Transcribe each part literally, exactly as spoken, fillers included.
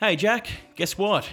Hey Jack, guess what?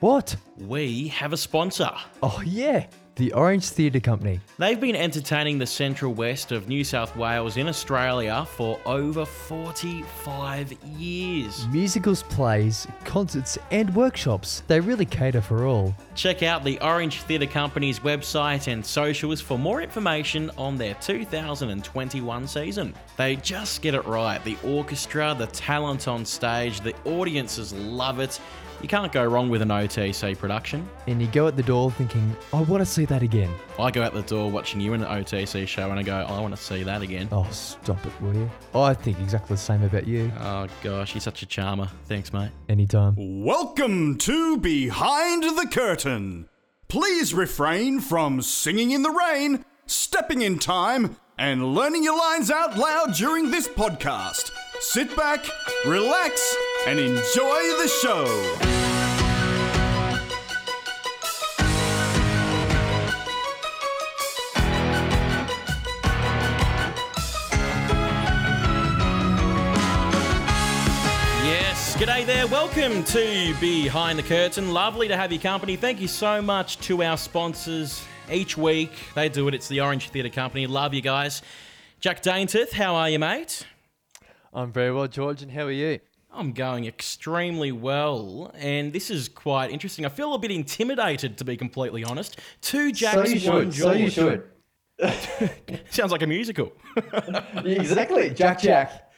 What? We have a sponsor. Oh yeah, the Orange Theatre Company. They've been entertaining the Central West of New South Wales in Australia for over forty-five years. Musicals, plays, concerts and workshops. They really cater for all. Check out the Orange Theatre Company's website and socials for more information on their two thousand twenty-one season. They just get it right. The orchestra, the talent on stage, the audiences love it. You can't go wrong with an O T C production. And you go at the door thinking, I want to see that again. I go out the door watching you in an O T C show and I go, I want to see that again. Oh, stop it, will you? I think exactly the same about you. Oh, gosh, you're such a charmer. Thanks, mate. Anytime. Welcome to Behind the Curtain. Please refrain from singing in the rain, stepping in time, and learning your lines out loud during this podcast. Sit back, relax, and enjoy the show. Yes, g'day there. Welcome to Behind the Curtain. Lovely to have your company. Thank you so much to our sponsors each week. They do it. It's the Orange Theatre Company. Love you guys. Jack Daintith, how are you, mate? I'm very well, George, and how are you? I'm going extremely well, and this is quite interesting. I feel a bit intimidated, to be completely honest. Two Jacks, so one George. So you should. Sounds like a musical. Exactly. Jack, Jack.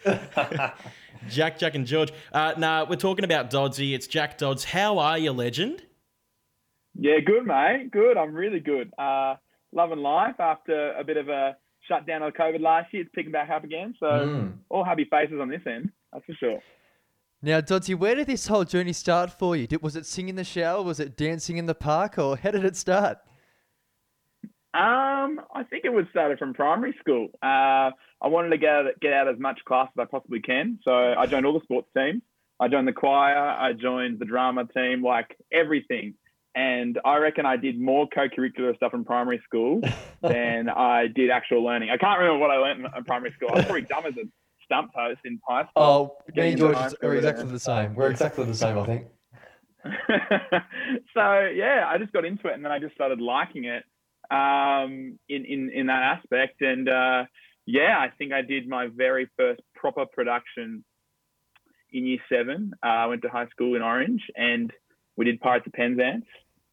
Jack, Jack and George. Uh, nah, we're talking about Doddsy. It's Jack Dodds. How are you, legend? Yeah, good, mate. Good. I'm really good. Uh, loving life after a bit of a shutdown of COVID last year. It's picking back up again, so mm. all happy faces on this end, that's for sure. Now, Doddsy, where did this whole journey start for you? Did, was it singing in the shower? Was it dancing in the park? Or how did it start? Um, I think it was started from primary school. Uh, I wanted to get out, get out as much class as I possibly can. So I joined all the sports teams. I joined the choir. I joined the drama team, like everything. And I reckon I did more co-curricular stuff in primary school than I did actual learning. I can't remember what I learned in primary school. I was pretty dumb as a stump post in high school. Oh, me and George are exactly the same. We're exactly the same, I think. So, yeah, I just got into it and then I just started liking it um, in, in, in that aspect. And, uh, yeah, I think I did my very first proper production in year seven. Uh, I went to high school in Orange and we did Pirates of Penzance.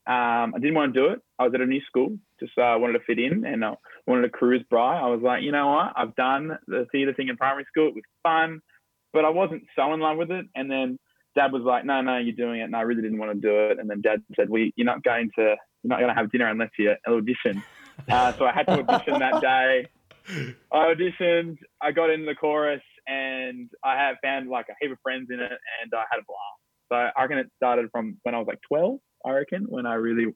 Um, I didn't want to do it. I was at a new school, just uh, wanted to fit in and I wanted to cruise by. I was like, you know what? I've done the theatre thing in primary school. It was fun, but I wasn't so in love with it. And then Dad was like, no, no, you're doing it. And I really didn't want to do it. And then Dad said, well, you're not going to, you're not going to have dinner unless you audition. Uh, so I had to audition that day. I auditioned, I got into the chorus and I have found like a heap of friends in it and I had a blast. So I reckon it started from when I was like twelve, I reckon, when I really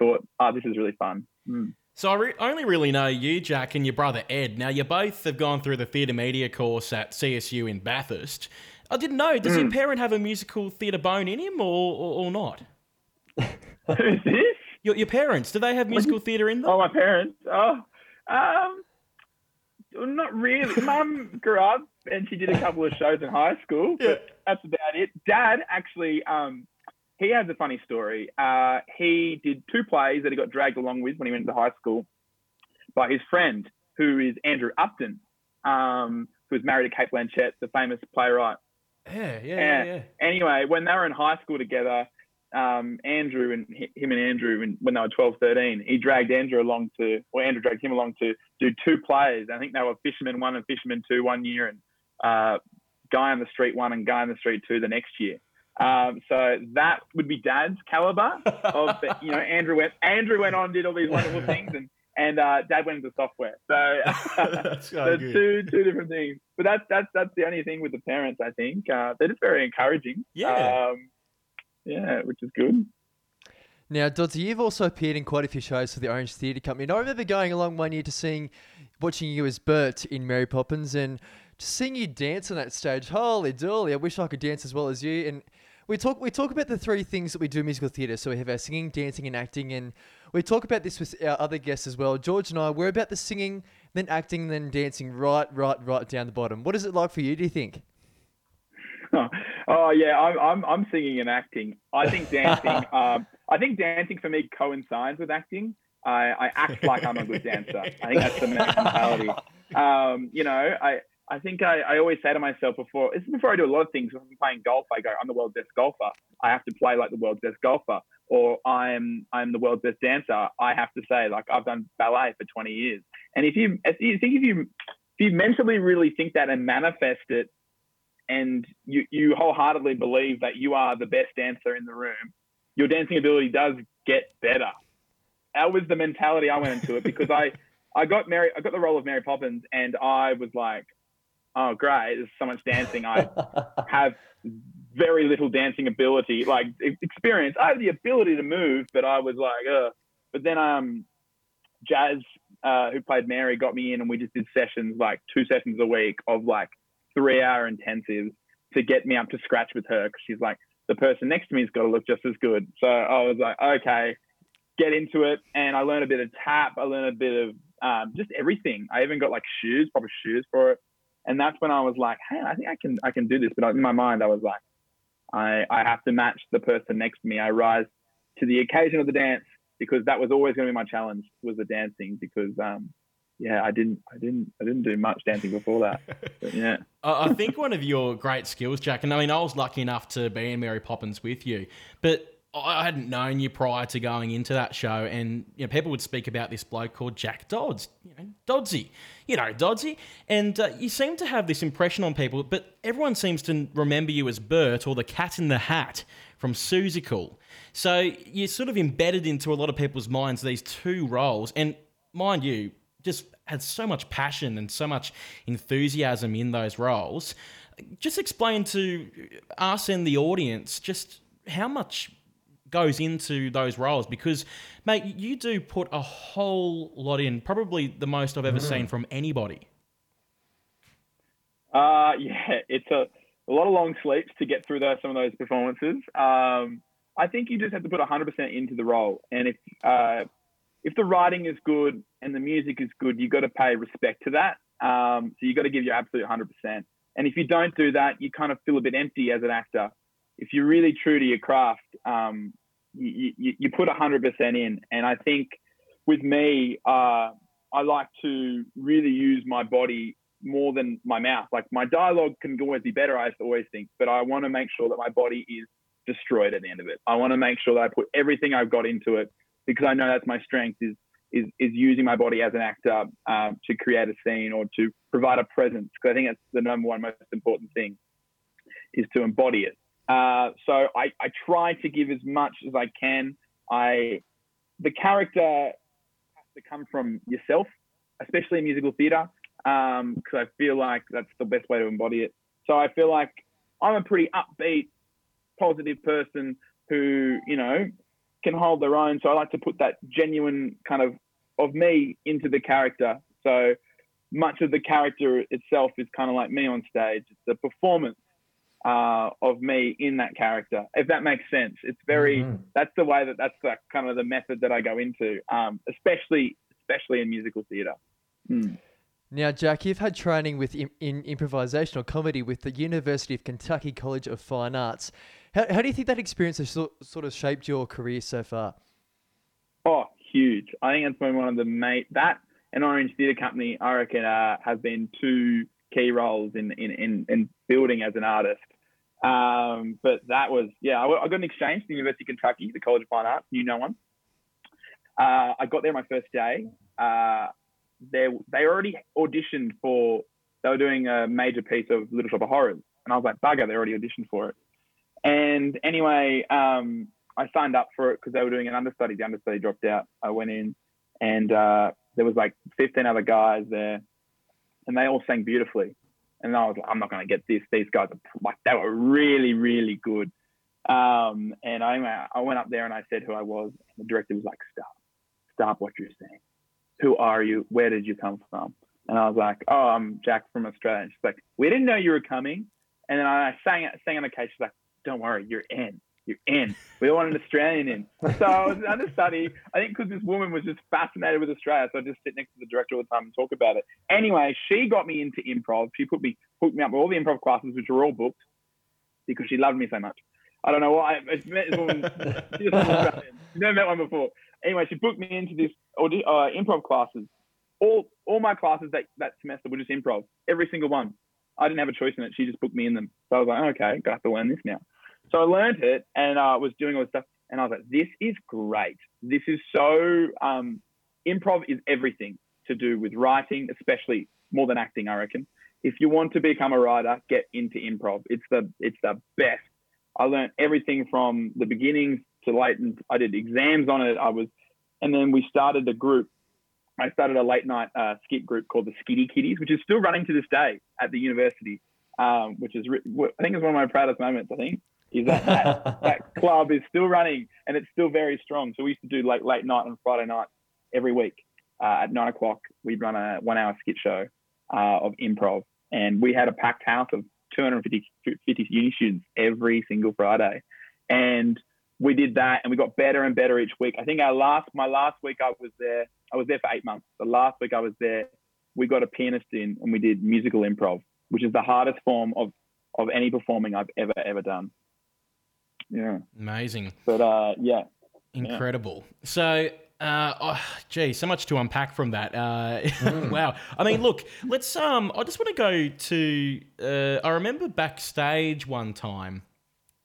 thought, oh, this is really fun. Mm. So I re- only really know you, Jack, and your brother Ed. Now, you both have gone through the theatre media course at C S U in Bathurst. I didn't know, does mm. your parent have a musical theatre bone in him or or, or not? Who's this? Your, your parents, do they have musical theatre in them? Oh, my parents? Oh, um, not really. Mum grew up and she did a couple of shows in high school, but yeah. That's about it. Dad, actually, um, he has a funny story. Uh, he did two plays that he got dragged along with when he went to high school by his friend, who is Andrew Upton, um, who was married to Kate Blanchett, the famous playwright. Yeah, yeah, and, yeah, yeah. Anyway, when they were in high school together, um, Andrew and him and Andrew, and when they were twelve, thirteen, he dragged Andrew along to, or Andrew dragged him along to do two plays. I think they were Fisherman One and Fisherman Two one year, and uh, Guy on the Street One and Guy on the Street Two the next year. Um, so that would be Dad's caliber of, the, you know, Andrew went, Andrew went on and did all these wonderful things and, and, uh, Dad went into software. So, uh, so two, two different things, but that's, that's, that's the only thing with the parents, I think, uh, they're just very encouraging. Yeah. Um, yeah, which is good. Now, Doddsy, you've also appeared in quite a few shows for the Orange Theatre Company. And I remember going along one year to seeing, watching you as Bert in Mary Poppins and just seeing you dance on that stage. Holy dooly, I wish I could dance as well as you. And we talk we talk about the three things that we do in musical theatre. So we have our singing, dancing and acting. And we talk about this with our other guests as well. George and I, we're about the singing, then acting, then dancing right, right, right down the bottom. What is it like for you, do you think? Oh yeah, I'm, I'm I'm singing and acting. I think dancing. um, I think dancing for me coincides with acting. I, I act like I'm a good dancer. I think that's the mentality. Um, you know, I I think I, I always say to myself before, it's before I do a lot of things. When I'm playing golf, I go, I'm the world's best golfer. I have to play like the world's best golfer, or I'm I'm the world's best dancer. I have to say, like, I've done ballet for twenty years. And if you if you think if you if you mentally really think that and manifest it, and you, you wholeheartedly believe that you are the best dancer in the room, your dancing ability does get better. That was the mentality I went into it, because I, I got Mary, I got the role of Mary Poppins, and I was like, oh great, there's so much dancing. I have very little dancing ability, like experience. I have the ability to move, but I was like, ugh. But then um, Jazz, uh, who played Mary, got me in, and we just did sessions, like two sessions a week of like three hour intensives to get me up to scratch with her, because she's like, the person next to me's got to look just as good. So I was like, okay, get into it. And I learned a bit of tap. I learned a bit of um, just everything. I even got like shoes, proper shoes for it. And that's when I was like, hey, I think I can I can do this. But in my mind, I was like, I, I have to match the person next to me. I rise to the occasion of the dance, because that was always going to be my challenge, was the dancing, because um, yeah, I didn't I didn't I didn't do much dancing before that. But yeah. I think one of your great skills, Jack, and I mean, I was lucky enough to be in Mary Poppins with you, but I hadn't known you prior to going into that show, and you know, people would speak about this bloke called Jack Dodds, you know, Doddsy, you know, Doddsy, and uh, you seem to have this impression on people, but everyone seems to remember you as Bert, or the Cat in the Hat from Seussical. So you're sort of embedded into a lot of people's minds these two roles, and mind you, just had so much passion and so much enthusiasm in those roles. Just explain to us and the audience just how much goes into those roles, because, mate, you do put a whole lot in, probably the most I've ever mm. seen from anybody. Uh, yeah, it's a, a lot of long sleeps to get through those, some of those performances. Um, I think you just have to put one hundred percent into the role. And if uh, if the writing is good and the music is good, you've got to pay respect to that. Um, so you've got to give your absolute one hundred percent. And if you don't do that, you kind of feel a bit empty as an actor. If you're really true to your craft, um, You, you, you put one hundred percent in. And I think with me, uh, I like to really use my body more than my mouth. Like, my dialogue can always be better, I always think, but I want to make sure that my body is destroyed at the end of it. I want to make sure that I put everything I've got into it, because I know that's my strength, is is, is using my body as an actor um, to create a scene or to provide a presence, because I think that's the number one most important thing, is to embody it. Uh, so I, I try to give as much as I can. I, the character has to come from yourself, especially in musical theatre, um, because I feel like that's the best way to embody it. So I feel like I'm a pretty upbeat, positive person who, you know, can hold their own. So I like to put that genuine kind of of me into the character. So much of the character itself is kind of like me on stage. It's the performance Uh, of me in that character, if that makes sense. It's very, mm-hmm. that's the way that, that's the, kind of the method that I go into, um, especially especially in musical theatre. Mm. Now, Jack, you've had training with in, in improvisational comedy with the University of Kentucky College of Fine Arts. How, how do you think that experience has so, sort of shaped your career so far? Oh, huge. I think that's been one of the main, that and Orange Theatre Company, I reckon, uh, have been two key roles in, in, in, in building as an artist. Um, but that was, yeah, I, I got an exchange to the University of Kentucky, the College of Fine Arts, knew no one. Uh, I got there my first day. Uh, they, they already auditioned for, they were doing a major piece of Little Shop of Horrors. And I was like, bugger, they already auditioned for it. And anyway, um, I signed up for it because they were doing an understudy. The understudy dropped out. I went in and uh, there was like fifteen other guys there and they all sang beautifully. And I was like, I'm not going to get this. These guys, are, like, they were really, really good. Um, and I, I went up there and I said who I was. And the director was like, stop. Stop what you're saying. Who are you? Where did you come from? And I was like, oh, I'm Jack from Australia. And she's like, we didn't know you were coming. And then I sang sang on the case. She's like, don't worry, you're in. You're in. We all want an Australian in. So I was an understudy. I think because this woman was just fascinated with Australia, so I just sit next to the director all the time and talk about it. Anyway, she got me into improv. She put me hooked me up with all the improv classes, which were all booked. because she loved me so much. I don't know why. I met this woman. She just never met one before. Anyway, she booked me into this audi- uh, improv classes. All all my classes that, that semester were just improv. Every single one. I didn't have a choice in it. She just booked me in them. So I was like, okay, I have to learn this now. So I learned it and I uh, was doing all this stuff. And I was like, this is great. This is so, um, improv is everything to do with writing, especially more than acting, I reckon. If you want to become a writer, get into improv. It's the it's the best. I learned everything from the beginnings to late, and I did exams on it. I was, and then we started a group. I started a late night uh, skit group called the Skitty Kitties, which is still running to this day at the university, um, which is, I think, is one of my proudest moments. I think is that that, that club is still running and it's still very strong. So we used to do like late night on Friday night every week uh, at nine o'clock. We'd run a one hour skit show uh, of improv, and we had a packed house of two hundred fifty uni students every single Friday, and we did that, and we got better and better each week. I think our last, my last week I was there, I was there for eight months. The last week I was there, we got a pianist in, and we did musical improv, which is the hardest form of of any performing I've ever ever done. Yeah, amazing. But uh, yeah, incredible. Yeah. So. Uh, oh, gee, so much to unpack from that. Uh, mm. Wow. I mean, look, let's. Um, I just want to go to. Uh, I remember backstage one time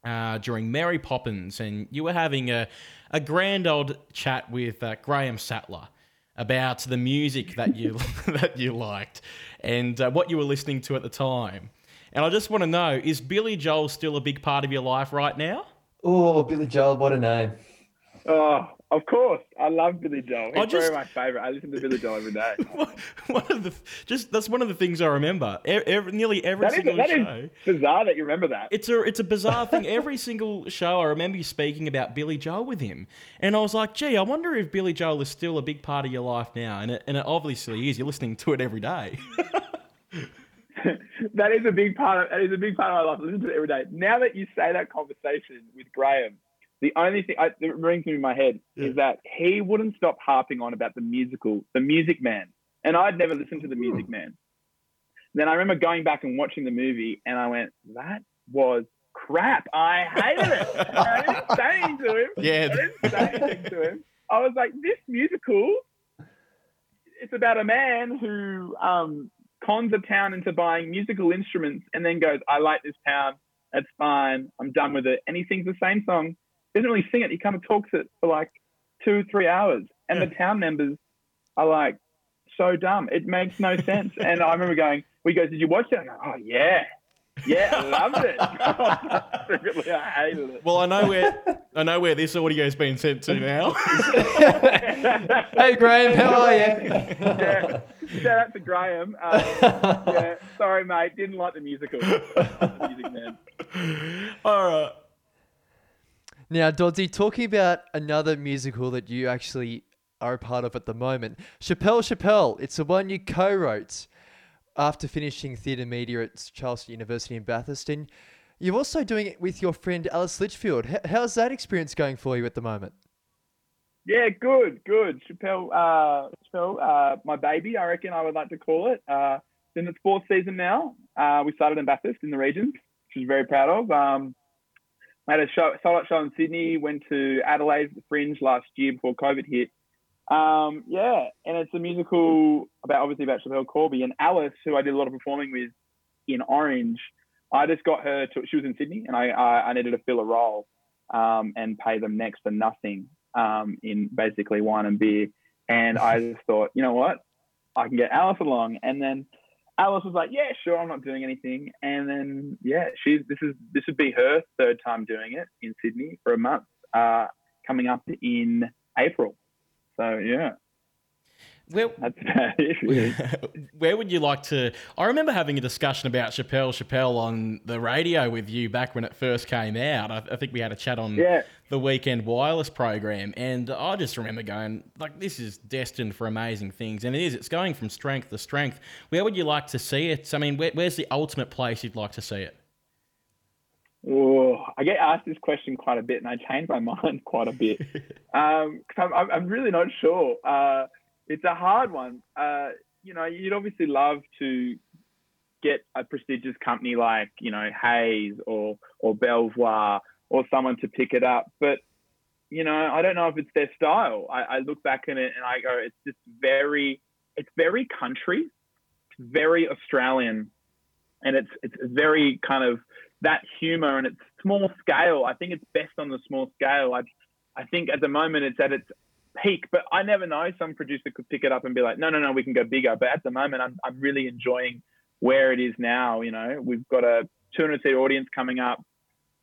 uh, during Mary Poppins, and you were having a, a grand old chat with uh, Graham Sattler about the music that you that you liked and uh, what you were listening to at the time. And I just want to know: is Billy Joel still a big part of your life right now? Oh, Billy Joel, what a name! Oh. Of course, I love Billy Joel. He's just, probably my favourite. I listen to Billy Joel every day. One of the just that's one of the things I remember. Every, nearly every that single is, that show. That is bizarre that you remember that. It's a it's a bizarre thing. Every single show, I remember you speaking about Billy Joel with him, and I was like, "Gee, I wonder if Billy Joel is still a big part of your life now." And it, and it obviously is. You're listening to it every day. That is a big part. Of, that is a big part of my life. I listen to it every day. Now that you say that conversation with Graham. The only thing I, that rings in my head yeah. is that he wouldn't stop harping on about the musical, The Music Man. And I'd never listened to The Music Ooh. Man. Then I remember going back and watching the movie and I went, that was crap. I hated it. I didn't say anything to him. Yeah. I didn't say anything to him. I was like, this musical, it's about a man who um, cons a town into buying musical instruments and then goes, I like this town. That's fine. I'm done with it. And he sings the same song. Doesn't really sing it. He kind of talks it for like two, three hours, and yeah. the town members are like so dumb. It makes no sense. And I remember going, "We go, did you watch it?" I go, "Oh yeah, yeah, I loved it. I hated it." Well, I know where I know where this audio has been sent to now. Hey Graham, how are you? Yeah, shout out to Graham. Um, yeah, sorry mate, didn't like the musical. The Music Man. All right. Now, Doddsy, talking about another musical that you actually are a part of at the moment, Schapelle Schapelle. It's the one you co-wrote after finishing theatre media at Charles Sturt University in Bathurst. And you're also doing it with your friend Alice Litchfield. How's that experience going for you at the moment? Yeah, good, good. Schapelle, uh, Schapelle uh, my baby, I reckon I would like to call it. Uh, it's in its fourth season now. Uh, we started in Bathurst in the regions, which I'm very proud of. Um, I had a show, sold out show in Sydney, went to Adelaide at the Fringe last year before COVID hit. Um, yeah, and it's a musical about, obviously, about Schapelle Corby and Alice, who I did a lot of performing with in Orange. I just got her to, she was in Sydney, and I, I, I needed to fill a role um, and pay them next to nothing um, in basically wine and beer. And I just thought, you know what? I can get Alice along. And then Alice was like, yeah, sure, I'm not doing anything. And then, yeah, she's this is this would be her third time doing it in Sydney for a month, uh, coming up in April. So, yeah. Well, that's about it. Where would you like to... I remember having a discussion about Schapelle Schapelle on the radio with you back when it first came out. I, I think we had a chat on yeah. the Weekend Wireless program, and I just remember going, like, this is destined for amazing things, and it is. It's going from strength to strength. Where would you like to see it? I mean, where, where's the ultimate place you'd like to see it? Oh, I get asked this question quite a bit, and I change my mind quite a bit. um, 'cause I'm, I'm really not sure. Uh, It's a hard one. Uh, you know, you'd obviously love to get a prestigious company like, you know, Hayes or or Belvoir or someone to pick it up. But, you know, I don't know if it's their style. I, I look back at it and I go, it's just very, it's very country, it's very Australian, and it's it's very kind of that humour, and it's small scale. I think it's best on the small scale. I I think at the moment it's at its peak, but I never know. Some producer could pick it up and be like, no, no, no, we can go bigger. But at the moment, I'm I'm really enjoying where it is now. You know, we've got a two hundred seat audience coming up.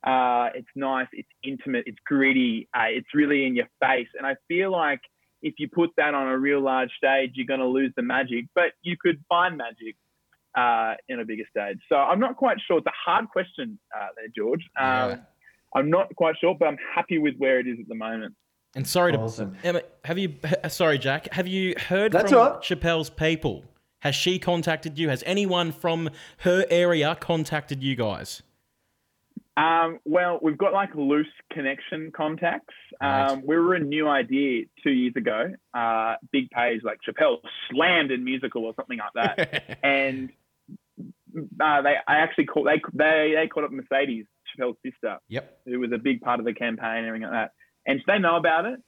Uh, it's nice, it's intimate, it's gritty, uh, it's really in your face. And I feel like if you put that on a real large stage, you're going to lose the magic, but you could find magic uh, in a bigger stage. So I'm not quite sure. It's a hard question uh, there, George. Um, yeah. I'm not quite sure, but I'm happy with where it is at the moment. And sorry to... Awesome. Emma, have you... Sorry, Jack. Have you heard That's from right. Schapelle's people? Has she contacted you? Has anyone from her area contacted you guys? Um, well, we've got like loose connection contacts. Um, right. We were a new idea two years ago. Uh, big page like Schapelle slammed in musical or something like that, and uh, they I actually call they they they called up Mercedes, Schapelle's sister, yep, who was a big part of the campaign and everything like that. And they know about it.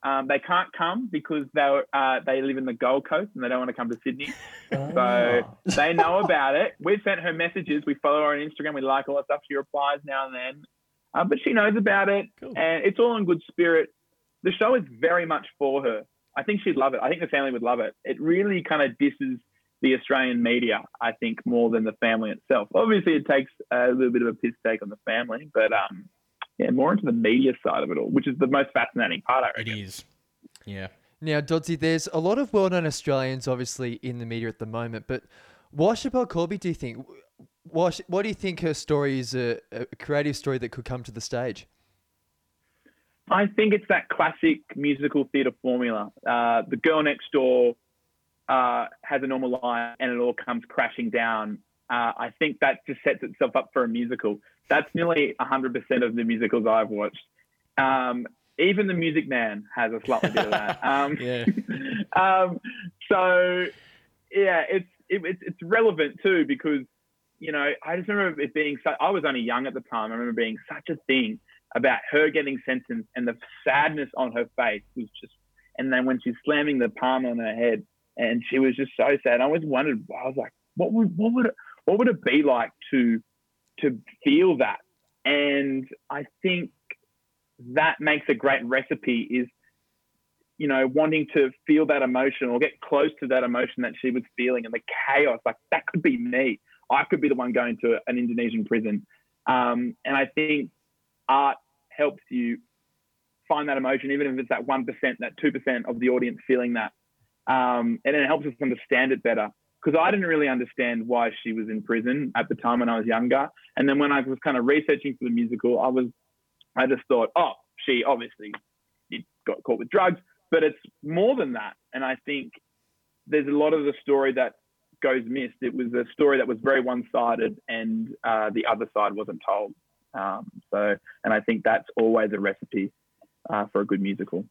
Um, they can't come because they uh, they live in the Gold Coast and they don't want to come to Sydney. Oh. So they know about it. We've sent her messages. We follow her on Instagram. We like all that stuff. She replies now and then. Uh, but she knows about it. Cool. And it's all in good spirit. The show is very much for her. I think she'd love it. I think the family would love it. It really kind of disses the Australian media, I think, more than the family itself. Obviously, it takes a little bit of a piss take on the family, but... um. Yeah, more into the media side of it all, which is the most fascinating part, I reckon. It is, yeah. Now, Dodsy, there's a lot of well-known Australians, obviously, in the media at the moment, but why Schapelle Corby, do you think? Why, why do you think her story is a, a creative story that could come to the stage? I think it's that classic musical theatre formula. Uh, the girl next door uh, has a normal life and it all comes crashing down. Uh, I think that just sets itself up for a musical. That's nearly one hundred percent of the musicals I've watched. Um, even The Music Man has a slightly bit of that. Um, yeah. um, so, yeah, it's it, it's it's relevant too because, you know, I just remember it being so, I was only young at the time. I remember being such a thing about her getting sentenced and the sadness on her face was just, and then when she's slamming the palm on her head and she was just so sad. I always wondered, I was like, what would what would it, what would it be like to to feel that? And I think that makes a great recipe is, you know, wanting to feel that emotion or get close to that emotion that she was feeling and the chaos, like that could be me. I could be the one going to an Indonesian prison. Um, and I think art helps you find that emotion, even if it's that one percent, that two percent of the audience feeling that. Um, and it helps us understand it better. Because I didn't really understand why she was in prison at the time when I was younger. And then when I was kind of researching for the musical, I was, I just thought, oh, she obviously got caught with drugs, but it's more than that. And I think there's a lot of the story that goes missed. It was a story that was very one-sided and uh, the other side wasn't told. Um, so, and I think that's always a recipe uh, for a good musical.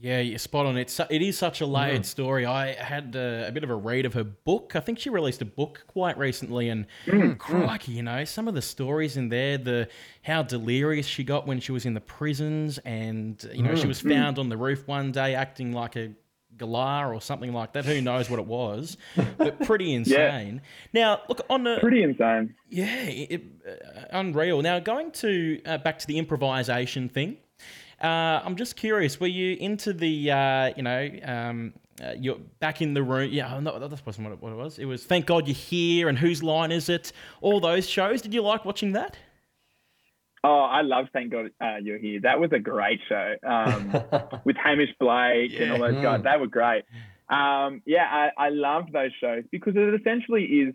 Yeah, you're spot on. It's, it is such a layered mm. story. I had uh, a bit of a read of her book. I think she released a book quite recently and mm. crikey, you know, some of the stories in there, the how delirious she got when she was in the prisons and, you know, mm. she was found mm. on the roof one day acting like a galah or something like that. Who knows what it was, but pretty insane. Yeah. Now, look, on the... Pretty insane. Yeah, it, uh, unreal. Now, going to uh, back to the improvisation thing. Uh, I'm just curious. Were you into the, uh, you know, um, uh, you're back in the room? Yeah, no, that wasn't what it, what it was. It was Thank God You're Here and Whose Line Is It? All those shows. Did you like watching that? Oh, I love Thank God uh, You're Here. That was a great show um, with Hamish Blake yeah. and all those mm. guys. They were great. Um, yeah, I, I loved those shows because it essentially is,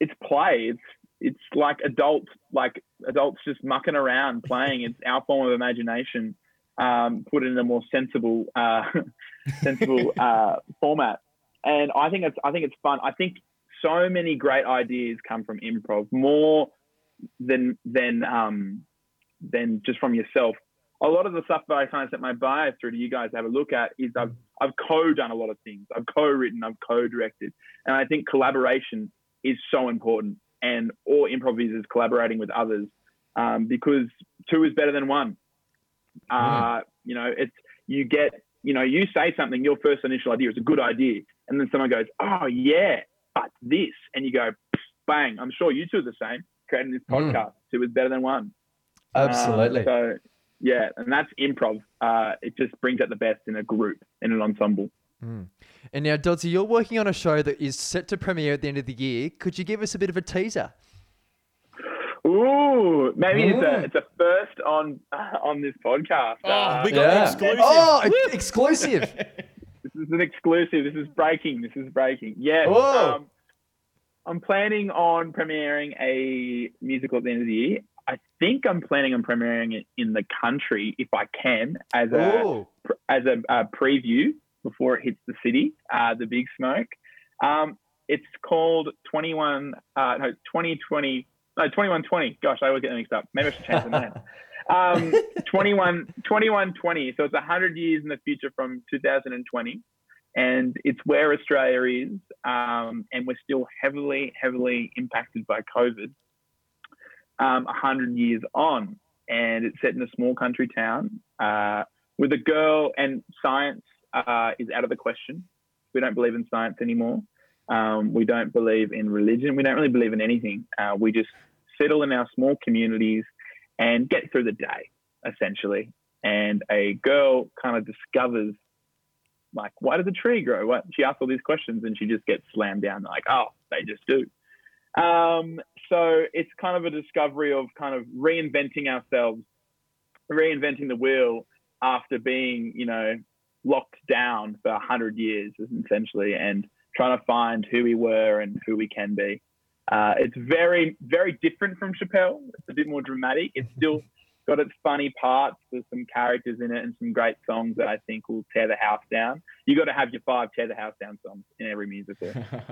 it's play. It's It's like adults, like adults just mucking around, playing. It's our form of imagination, um, put in a more sensible, uh, sensible uh, format. And I think it's, I think it's fun. I think so many great ideas come from improv, more than than um, than just from yourself. A lot of the stuff that I kind of sent my bio through to you guys to have a look at is I've I've co-done a lot of things. I've co-written, I've co-directed, and I think collaboration is so important, and all improvisers collaborating with others, um, because two is better than one. Uh, you know, it's, you get, you know, you say something, your first initial idea is a good idea. And then someone goes, oh yeah, but this, and you go, bang, I'm sure you two are the same creating this podcast. Mm. Two is better than one. Absolutely. Um, so yeah. And that's improv. Uh, it just brings out the best in a group, in an ensemble. Mm. And now, Dodsy, you're working on a show that is set to premiere at the end of the year. Could you give us a bit of a teaser? Ooh, maybe yeah. it's, a, it's a first on uh, on this podcast. Oh, uh, we got yeah. an exclusive. Oh, Woo! exclusive. This is an exclusive. This is breaking. This is breaking. Yeah. Um, I'm planning on premiering a musical at the end of the year. I think I'm planning on premiering it in the country if I can, as a Ooh. as a, a preview before it hits the city, uh, the big smoke. Um, it's called twenty-one, uh, no, twenty twenty, no, twenty-one twenty. Gosh, I always get them mixed up. Maybe I should change the name. Um, twenty-one twenty. So it's one hundred years in the future from two thousand twenty. And it's where Australia is. Um, and we're still heavily, heavily impacted by COVID. Um, one hundred years on. And it's set in a small country town uh, with a girl, and science Uh, is out of the question. We don't believe in science anymore. Um, we don't believe in religion. We don't really believe in anything. Uh, we just settle in our small communities and get through the day, essentially. And a girl kind of discovers, like, why does a tree grow? What? She asks all these questions and she just gets slammed down, like, oh, they just do. Um, so it's kind of a discovery of kind of reinventing ourselves, reinventing the wheel after being, you know, locked down for one hundred years, essentially, and trying to find who we were and who we can be. Uh, it's very, very different from Schapelle. It's a bit more dramatic. It's still got its funny parts. There's some characters in it and some great songs that I think will tear the house down. You got to have your five tear the house down songs in every musical.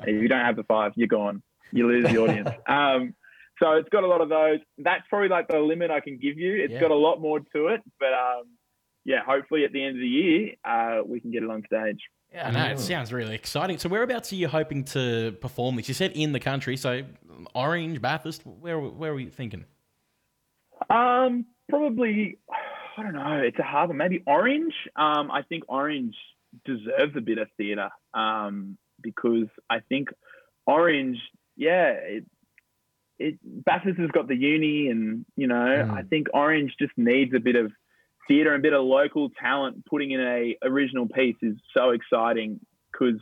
If you don't have the five, you're gone. You lose the audience. Um, so it's got a lot of those. That's probably like the limit I can give you. It's yeah. got a lot more to it, but... Um, yeah, hopefully at the end of the year, uh, we can get it on stage. Yeah, no, it sounds really exciting. So whereabouts are you hoping to perform this? You said in the country, so Orange, Bathurst, where where were you thinking? Um, probably, I don't know, it's a hard one. Maybe Orange. Um, I think Orange deserves a bit of theatre um, because I think Orange, yeah, it, it Bathurst has got the uni and, you know, mm. I think Orange just needs a bit of theatre and a bit of local talent. Putting in a original piece is so exciting because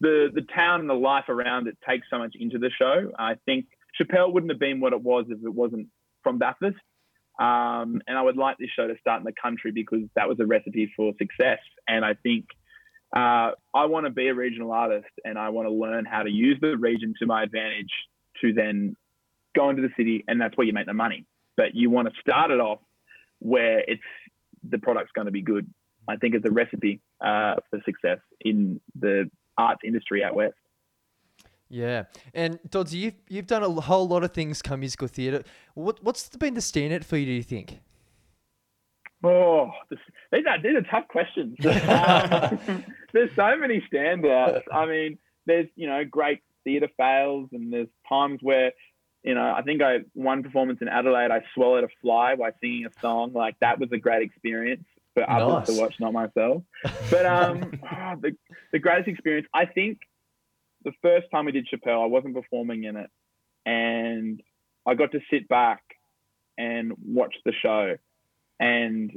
the the town and the life around it takes so much into the show. I think Schapelle wouldn't have been what it was if it wasn't from Bathurst. Um, and I would like this show to start in the country because that was a recipe for success. And I think uh, I want to be a regional artist and I want to learn how to use the region to my advantage to then go into the city, and that's where you make the money. But you want to start it off where it's the product's going to be good. I think it's a recipe uh, for success in the arts industry out west. Yeah. And Dodds, you've, you've done a whole lot of things come musical theatre. What, what's been the standout for you, do you think? Oh, this, these, are, these are tough questions. um, there's so many standouts. I mean, there's, you know, great theatre fails, and there's times where, you know, I think I one performance in Adelaide, I swallowed a fly while singing a song. Like, that was a great experience for nice. others to watch, not myself. But um, oh, the the greatest experience, I think, the first time we did Schapelle, I wasn't performing in it, and I got to sit back and watch the show. And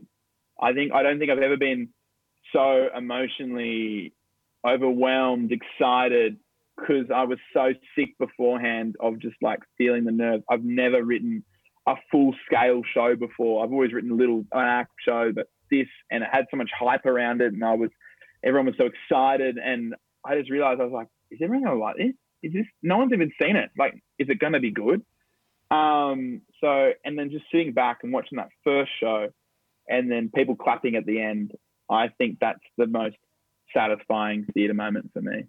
I think I don't think I've ever been so emotionally overwhelmed, excited, because I was so sick beforehand of just like feeling the nerves. I've never written a full scale show before. I've always written a little an act show, but this, and it had so much hype around it, and I was, everyone was so excited, and I just realized I was like, is everyone gonna like this? Is this? No one's even seen it. Like, is it gonna be good? Um. So, and then just sitting back and watching that first show, and then people clapping at the end. I think that's the most satisfying theatre moment for me.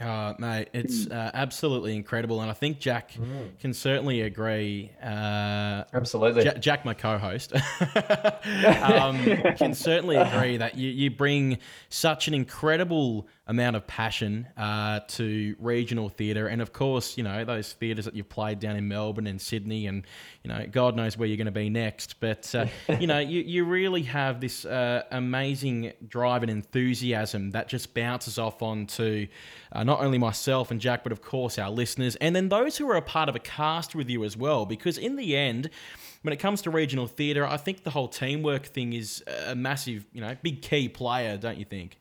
Oh, mate, it's uh, absolutely incredible. And I think Jack mm. can certainly agree. Uh, absolutely. J- Jack, my co-host, um, can certainly agree that you, you bring such an incredible amount of passion uh, to regional theatre. And of course, you know, those theatres that you've played down in Melbourne and Sydney and, you know, God knows where you're going to be next. But, uh, you know, you, you really have this uh, amazing drive and enthusiasm that just bounces off onto uh, not only myself and Jack, but of course our listeners. And then those who are a part of a cast with you as well, because in the end, when it comes to regional theatre, I think the whole teamwork thing is a massive, you know, big key player, don't you think?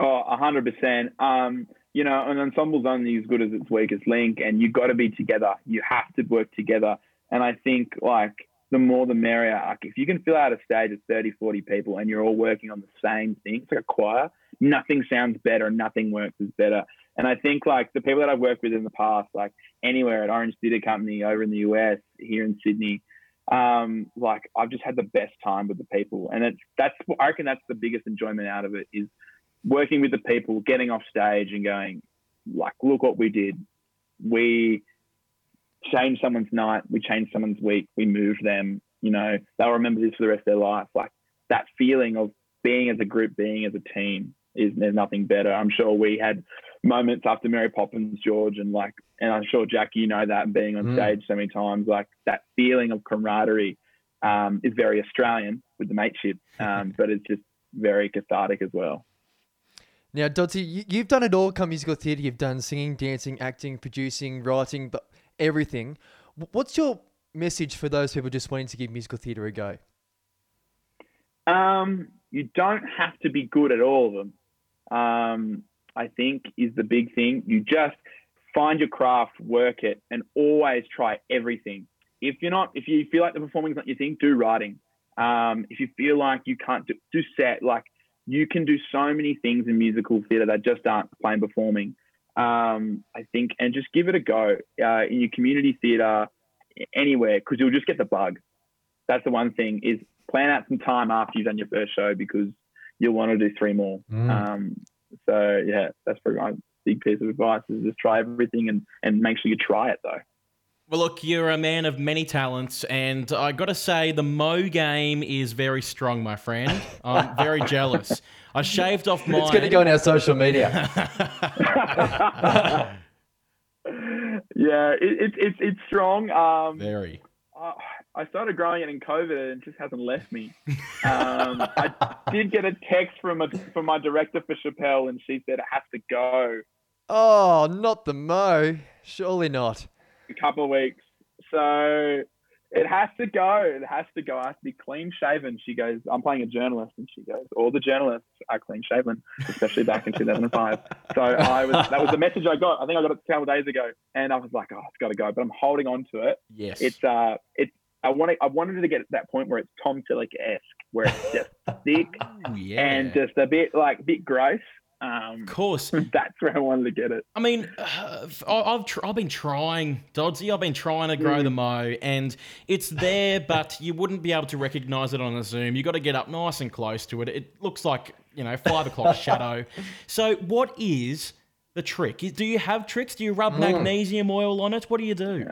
Oh, a hundred percent. Um, you know, an ensemble's only as good as its weakest link, and you've got to be together. You have to work together. And I think, like, the more the merrier. Like, if you can fill out a stage of thirty, forty people and you're all working on the same thing, it's like a choir, nothing sounds better and nothing works as better. And I think, like, the people that I've worked with in the past, like anywhere at Orange Theatre Company, over in the U S, here in Sydney, um, like, I've just had the best time with the people. And it's, that's, I reckon that's the biggest enjoyment out of it, is working with the people, getting off stage and going, like, look what we did. We changed someone's night. We changed someone's week. We moved them. You know, they'll remember this for the rest of their life. Like, that feeling of being as a group, being as a team, is there's nothing better. I'm sure we had moments after Mary Poppins, George, and like, and I'm sure, Jack, you know that, being on mm. stage so many times, like, that feeling of camaraderie um, is very Australian with the mateship, um, but it's just very cathartic as well. Now, Dodsy, you, you've done it all. Come musical theatre, you've done singing, dancing, acting, producing, writing, but everything. What's your message for those people just wanting to give musical theatre a go? Um, you don't have to be good at all of them, um, I think, is the big thing. You just find your craft, work it, and always try everything. If you're not, if you feel like the performing's not your thing, do writing. Um, if you feel like you can't do, do set, like, you can do so many things in musical theatre that just aren't plain performing, um, I think. And just give it a go uh, in your community theatre, anywhere, because you'll just get the bug. That's the one thing, is plan out some time after you've done your first show, because you'll want to do three more. Mm. Um, so, yeah, that's probably my big piece of advice, is just try everything and, and make sure you try it, though. Well, look, you're a man of many talents, and I got to say the Mo game is very strong, my friend. I'm very jealous. I shaved off mine. It's going to go on our social media. yeah, it's it, it, it's strong. Um, very. I, I started growing it in COVID, and it just hasn't left me. Um, I did get a text from a, from my director for Schapelle, and she said it has to go. Oh, not the Mo. Surely not. A couple of weeks, so it has to go. It has to go. I have to be clean shaven. She goes, I'm playing a journalist, and she goes, all the journalists are clean shaven, especially back in two thousand five. So I was. That was the message I got. I think I got it a couple of days ago, and I was like, oh, it's got to go. But I'm holding on to it. Yes. It's uh, it's. I want. I wanted to get to that point where it's Tom Selleck-esque, where it's just thick oh, yeah. and just a bit like bit gross. Um, of course, that's where I wanted to get it. I mean, uh, I've tr- I've been trying, Dodsy. I've been trying to grow mm. the Mo, and it's there, but you wouldn't be able to recognise it on a Zoom. You got to get up nice and close to it. It looks like, you know, five o'clock shadow. So, what is the trick? Do you have tricks? Do you rub mm. magnesium oil on it? What do you do?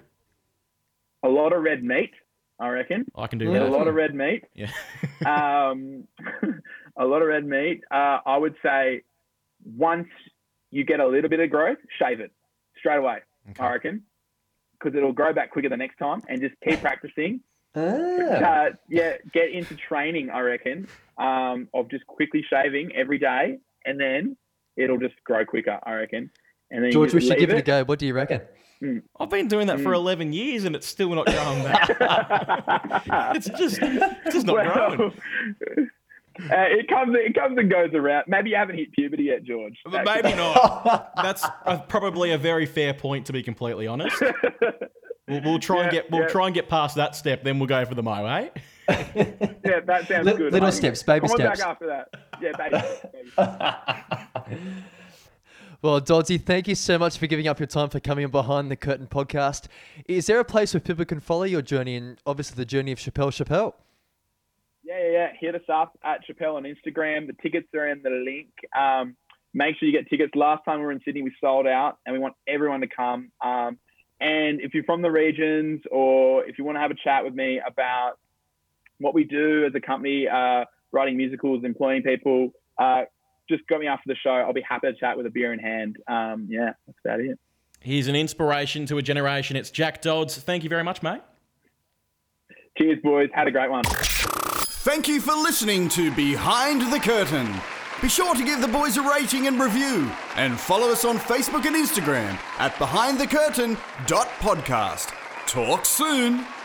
A lot of red meat, I reckon. I can do mm. that. A lot of red meat. Yeah. um, a lot of red meat. Uh, I would say, once you get a little bit of growth, shave it straight away, okay. I reckon, because it'll grow back quicker the next time, and just keep practicing. ah. uh, yeah, get into training, I reckon, um, of just quickly shaving every day, and then it'll just grow quicker, I reckon. And then George, we should give it. it a go. What do you reckon? Mm. I've been doing that mm. for eleven years, and it's still not growing back. it's, just, it's just not well, growing. Uh, it comes, it comes and goes around. Maybe you haven't hit puberty yet, George. But maybe not. That's a, probably a very fair point, to be completely honest. We'll, we'll try yeah, and get, we'll yeah. try and get past that step. Then we'll go for the Mo, eh? yeah, that sounds L- good. Little honey. steps, baby Come steps. Come back after that. Yeah, baby. baby. Well, Dodsy, thank you so much for giving up your time for coming on Behind the Curtain podcast. Is there a place where people can follow your journey, and obviously the journey of Schapelle Schapelle? Yeah, yeah, yeah. Hit us up at Schapelle on Instagram. The tickets are in the link. Um, make sure you get tickets. Last time we were in Sydney, we sold out, and we want everyone to come. Um, and if you're from the regions, or if you want to have a chat with me about what we do as a company, uh, writing musicals, employing people, uh, just got me after the show. I'll be happy to chat with a beer in hand. Um, yeah, that's about it. He's an inspiration to a generation. It's Jack Dodds. Thank you very much, mate. Cheers, boys. Had a great one. Thank you for listening to Behind the Curtain. Be sure to give the boys a rating and review, and follow us on Facebook and Instagram at behind the curtain dot podcast. Talk soon.